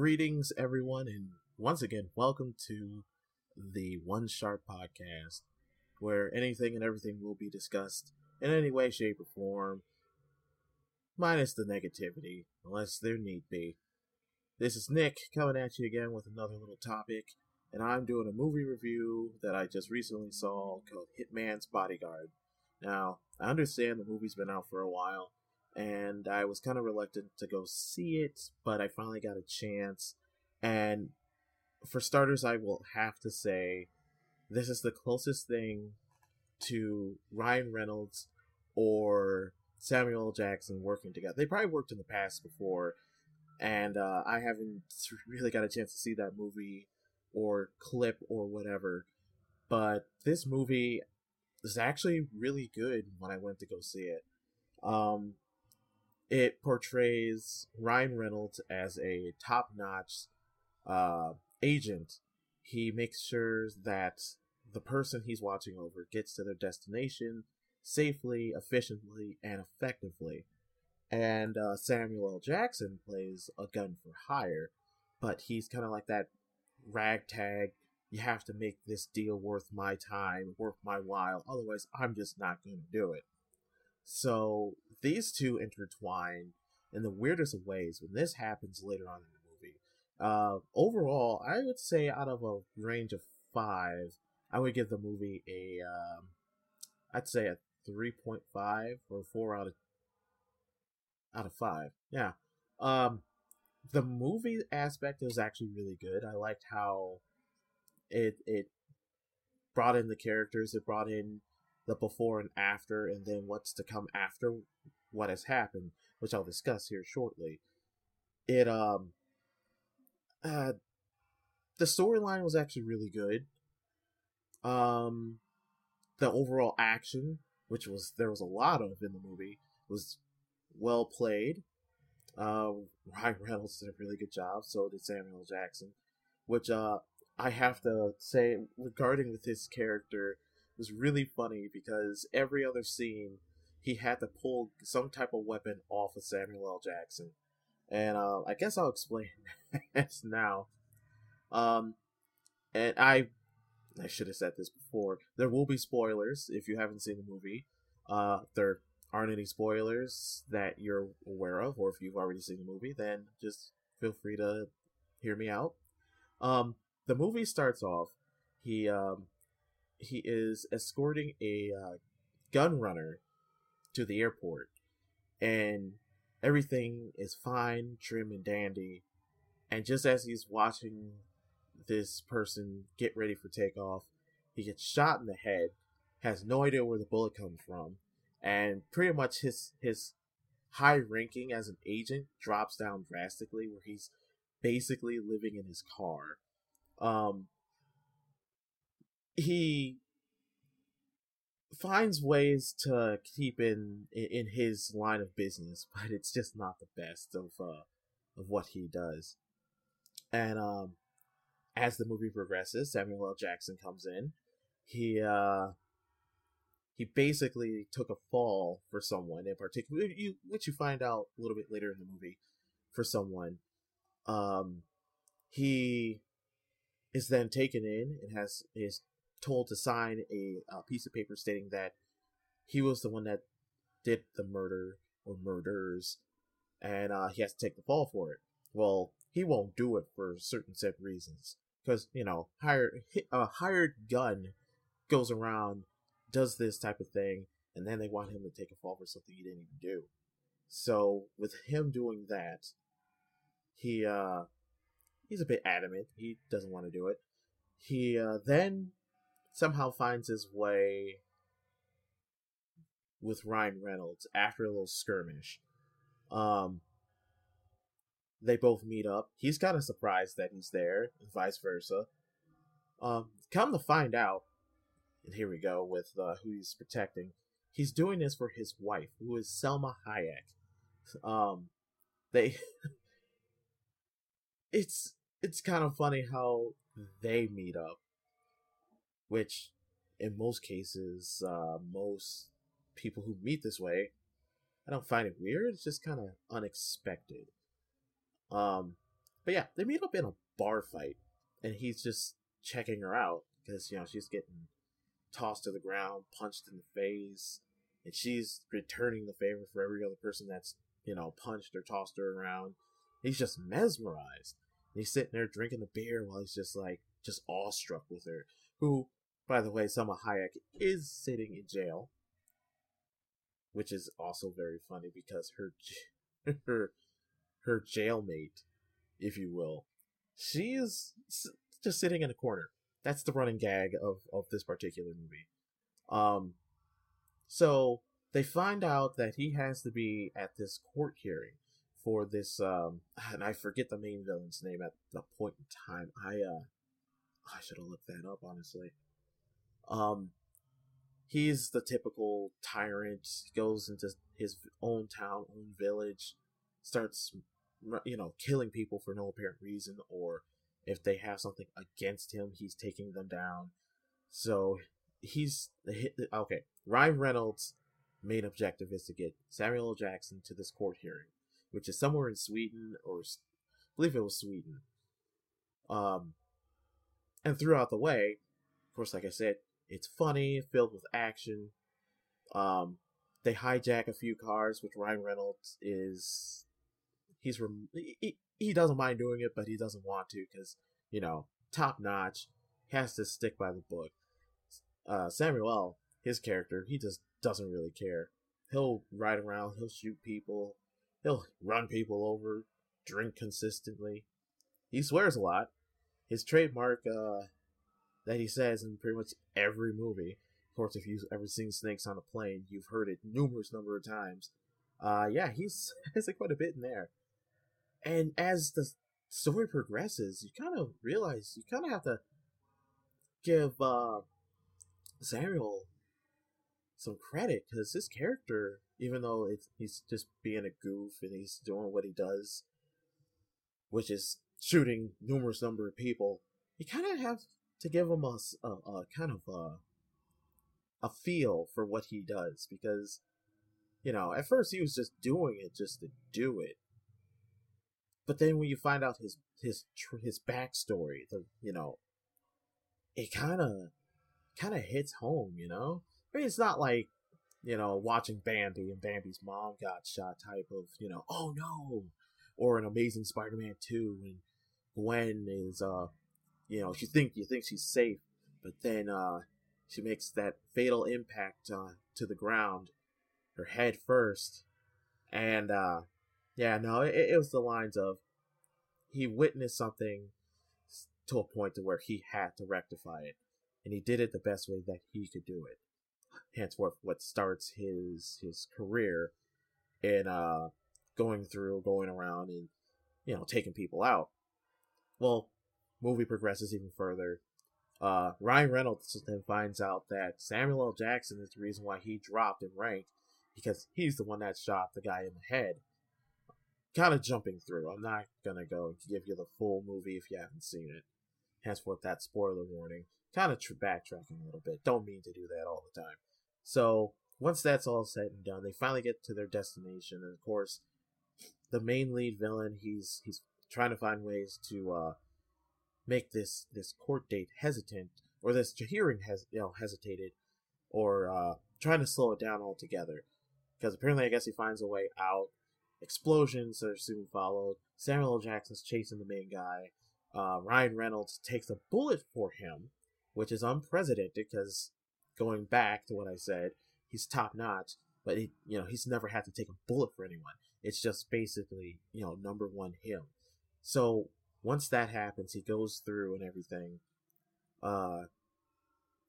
Greetings, everyone, and once again, welcome to the One Sharp Podcast, where anything and everything will be discussed in any way, shape, or form, minus the negativity, unless there need be. This is Nick, coming at you again with another little topic, and I'm doing a movie review that I just recently saw called Hitman's Bodyguard. Now, I understand the movie's been out for a while, and I was kind of reluctant to go see it, but I finally got a chance. And for starters, I will have to say this is the closest thing to Ryan Reynolds or Samuel L. Jackson working together. They probably worked in the past before, and I haven't really got a chance to see that movie or clip or whatever. But this movie is actually really good when I went to go see it. It portrays Ryan Reynolds as a top-notch agent. He makes sure that the person he's watching over gets to their destination safely, efficiently, and effectively. And Samuel L. Jackson plays a gun for hire, but he's kind of like that ragtag, you have to make this deal worth my time, worth my while, otherwise I'm just not going to do it. So these two intertwine in the weirdest of ways when this happens later on in the movie. Overall, I would say out of a range of 5, I would give the movie a, I'd say a 3.5 or 4 out of 5. Yeah. The movie aspect was actually really good. I liked how it brought in the characters. It brought in the before and after, and then what's to come after what has happened, which I'll discuss here shortly. It the storyline was actually really good. The overall action, which was there was a lot of in the movie, was well played. Ryan Reynolds did a really good job, so did Samuel L. Jackson, which I have to say regarding with his character. It was really funny because every other scene he had to pull some type of weapon off of Samuel L. Jackson, and I guess I'll explain this now. And I should have said this before. There will be spoilers if you haven't seen the movie. There aren't any spoilers that you're aware of, or if you've already seen the movie, then just feel free to hear me out. The movie starts off. He is escorting a gun runner to the airport, and everything is fine, trim, and dandy. And just as he's watching this person get ready for takeoff, he gets shot in the head, has no idea where the bullet comes from, and pretty much his high ranking as an agent drops down drastically, where he's basically living in his car. He finds ways to keep in his line of business, but it's just not the best of what he does. And as the movie progresses, Samuel L. Jackson comes in. He basically took a fall for someone in particular, which you find out a little bit later in the movie, for someone. He is then taken in and is told to sign a piece of paper stating that he was the one that did the murder or murders, and he has to take the fall for it. Well, he won't do it for certain set reasons, because a hired gun goes around, does this type of thing, and then they want him to take a fall for something he didn't even do. So with him doing that, he's a bit adamant. He doesn't want to do it. He then somehow finds his way with Ryan Reynolds after a little skirmish. They both meet up. He's kind of surprised that he's there, and vice versa. Come to find out, and here we go with who he's protecting. He's doing this for his wife, who is Salma Hayek. It's kind of funny how they meet up, which in most cases, most people who meet this way, I don't find it weird. It's just kind of unexpected. But yeah, they meet up in a bar fight, and he's just checking her out because, you know, she's getting tossed to the ground, punched in the face, and she's returning the favor for every other person that's, you know, punched or tossed her around. He's just mesmerized. And he's sitting there drinking a beer while he's just like, just awestruck with her. Who, by the way, Salma Hayek is sitting in jail, which is also very funny because her jailmate, if you will, she is just sitting in a corner. That's the running gag of this particular movie. So they find out that he has to be at this court hearing for this, and I forget the main villain's name at the point in time. I should have looked that up, honestly. He's the typical tyrant, goes into his own town, own village, starts, you know, killing people for no apparent reason, or if they have something against him, he's taking them down. So okay, Ryan Reynolds' main objective is to get Samuel L. Jackson to this court hearing, which is somewhere in Sweden, or I believe it was Sweden. And throughout the way, of course, like I said, it's funny, filled with action. They hijack a few cars, which Ryan Reynolds is... He doesn't mind doing it, but he doesn't want to because, you know, top notch, has to stick by the book. Samuel, his character, he just doesn't really care. He'll ride around, he'll shoot people, he'll run people over, drink consistently. He swears a lot. His trademark that he says in pretty much every movie, of course, if you've ever seen Snakes on a Plane, you've heard it numerous number of times. Yeah, he says it quite a bit in there. And as the story progresses, you kind of realize you kind of have to give Samuel some credit, because his character, even though he's just being a goof and he's doing what he does, which is shooting numerous number of people, you kind of have to give him a kind of a feel for what he does, because, you know, at first he was just doing it just to do it. But then when you find out his backstory, you know, it kind of hits home, you know? I mean, it's not like, you know, watching Bambi and Bambi's mom got shot type of, you know, oh no! Or an Amazing Spider-Man 2 when Gwen is, you know, you think she's safe, but then she makes that fatal impact to the ground, her head first, and yeah, no, it was the lines of he witnessed something to a point to where he had to rectify it, and he did it the best way that he could do it. Henceforth, what starts his career in going around and, you know, taking people out. Well, movie progresses even further. Ryan Reynolds then finds out that Samuel L. Jackson is the reason why he dropped in rank, because he's the one that shot the guy in the head. Kind of jumping through. I'm not gonna go give you the full movie if you haven't seen it. Henceforth, that spoiler warning. Kind of backtracking a little bit. Don't mean to do that all the time. So, once that's all said and done, they finally get to their destination, and of course, the main lead villain, he's trying to find ways to make this court date hesitant, or this hearing hesitated, or trying to slow it down altogether. Because apparently, I guess he finds a way out. Explosions are soon followed. Samuel L. Jackson's chasing the main guy. Ryan Reynolds takes a bullet for him, which is unprecedented because, going back to what I said, he's top notch, but he, you know, he's never had to take a bullet for anyone. It's just basically, you know, number one him. So once that happens, he goes through and everything.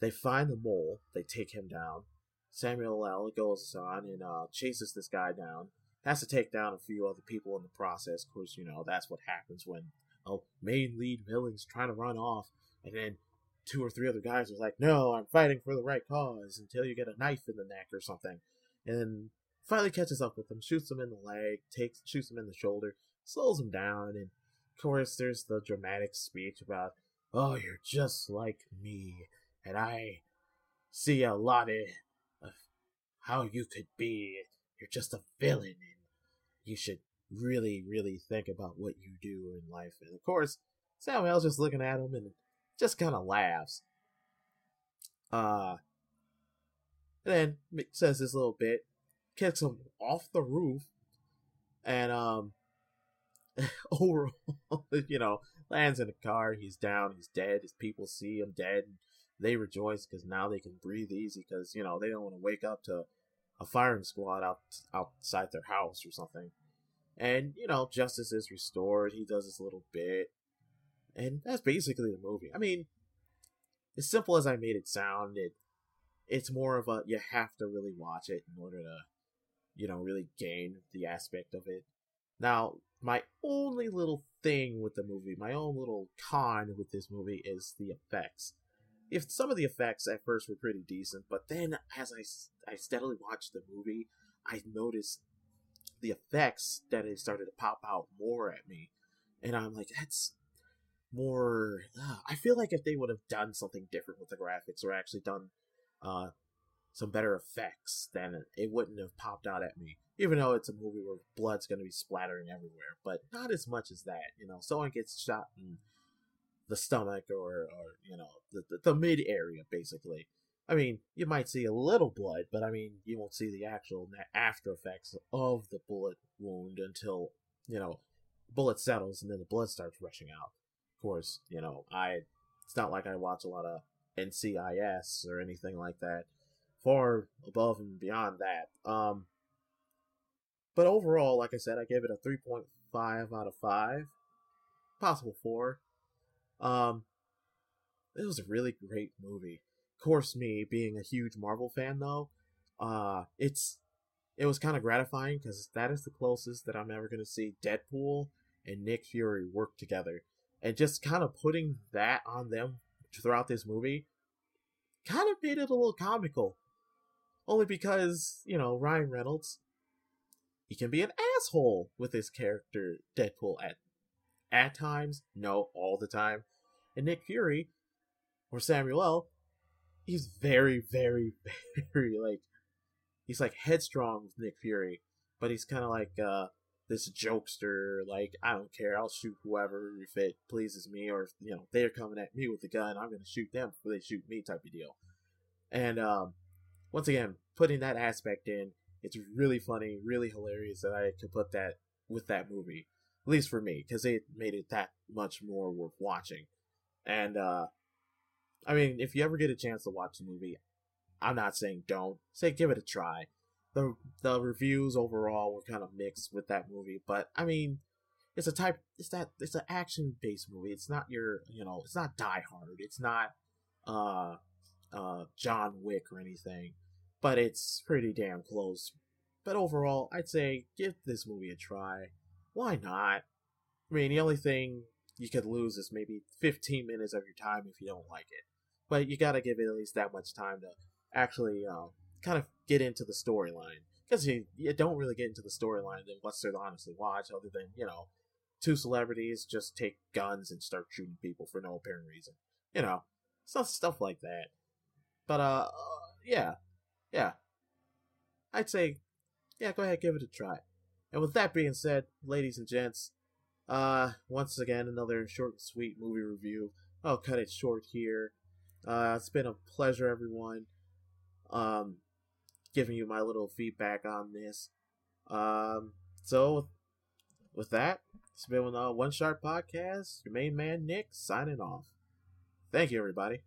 They find the mole. They take him down. Samuel L. goes on and chases this guy down. Has to take down a few other people in the process. Of course, you know, that's what happens when a main lead villain's trying to run off, and then two or three other guys are like, no, I'm fighting for the right cause, until you get a knife in the neck or something. And then finally catches up with him, shoots him in the leg, shoots him in the shoulder, slows him down, and of course there's the dramatic speech about, oh, you're just like me, and I see a lot of how you could be. You're just a villain, and you should really, really think about what you do in life. And of course, Samuel's just looking at him and just kind of laughs. Then Mick says this little bit, kicks him off the roof, and overall, you know, lands in a car. He's down. He's dead. His people see him dead. They rejoice because now they can breathe easy because, you know, they don't want to wake up to a firing squad outside their house or something. And, you know, justice is restored. He does his little bit. And that's basically the movie. I mean, as simple as I made it sound, it's more of a, you have to really watch it in order to, you know, really gain the aspect of it. Now, my only little thing with the movie, my own little con with this movie is the effects. If some of the effects at first were pretty decent, but then as I steadily watched the movie, I noticed the effects that they started to pop out more at me. And I'm like, that's more... I feel like if they would have done something different with the graphics or actually done some better effects, then it wouldn't have popped out at me. Even though it's a movie where blood's going to be splattering everywhere, but not as much as that. You know, someone gets shot in the stomach or you know, the mid area, basically. I mean, you might see a little blood, but I mean, you won't see the actual after effects of the bullet wound until, you know, the bullet settles and then the blood starts rushing out. Of course, you know, it's not like I watch a lot of NCIS or anything like that. Far above and beyond that. But overall, like I said, I gave it a 3.5 out of 5. Possible 4. It was a really great movie. Of course, me being a huge Marvel fan, though, it was kind of gratifying because that is the closest that I'm ever going to see Deadpool and Nick Fury work together, and just kind of putting that on them throughout this movie kind of made it a little comical, only because, you know, Ryan Reynolds, he can be an asshole with his character Deadpool at times, no, all the time. And Nick Fury, or Samuel L., he's very, very, very, like, he's, like, headstrong with Nick Fury, but he's kind of like, this jokester, like, I don't care, I'll shoot whoever if it pleases me, or, you know, they're coming at me with a gun, I'm gonna shoot them before they shoot me type of deal. And, once again, putting that aspect in, it's really funny, really hilarious that I could put that with that movie. At least for me, because it made it that much more worth watching. And, I mean, if you ever get a chance to watch the movie, I'm not saying don't. Say give it a try. The reviews overall were kind of mixed with that movie, but, I mean, it's an action-based movie. It's not your, you know, it's not Die Hard. It's not, John Wick or anything. But it's pretty damn close. But overall, I'd say give this movie a try. Why not? I mean, the only thing you could lose is maybe 15 minutes of your time if you don't like it. But you gotta give it at least that much time to actually kind of get into the storyline. Because you don't really get into the storyline unless they're honestly watched, other than, you know, two celebrities just take guns and start shooting people for no apparent reason. You know, stuff like that. But, yeah. I'd say, yeah, go ahead, give it a try. And with that being said, ladies and gents, once again, another short and sweet movie review. I'll cut it short here. It's been a pleasure, everyone, giving you my little feedback on this. So, with that, it's been One Sharp Podcast, your main man, Nick, signing off. Thank you, everybody.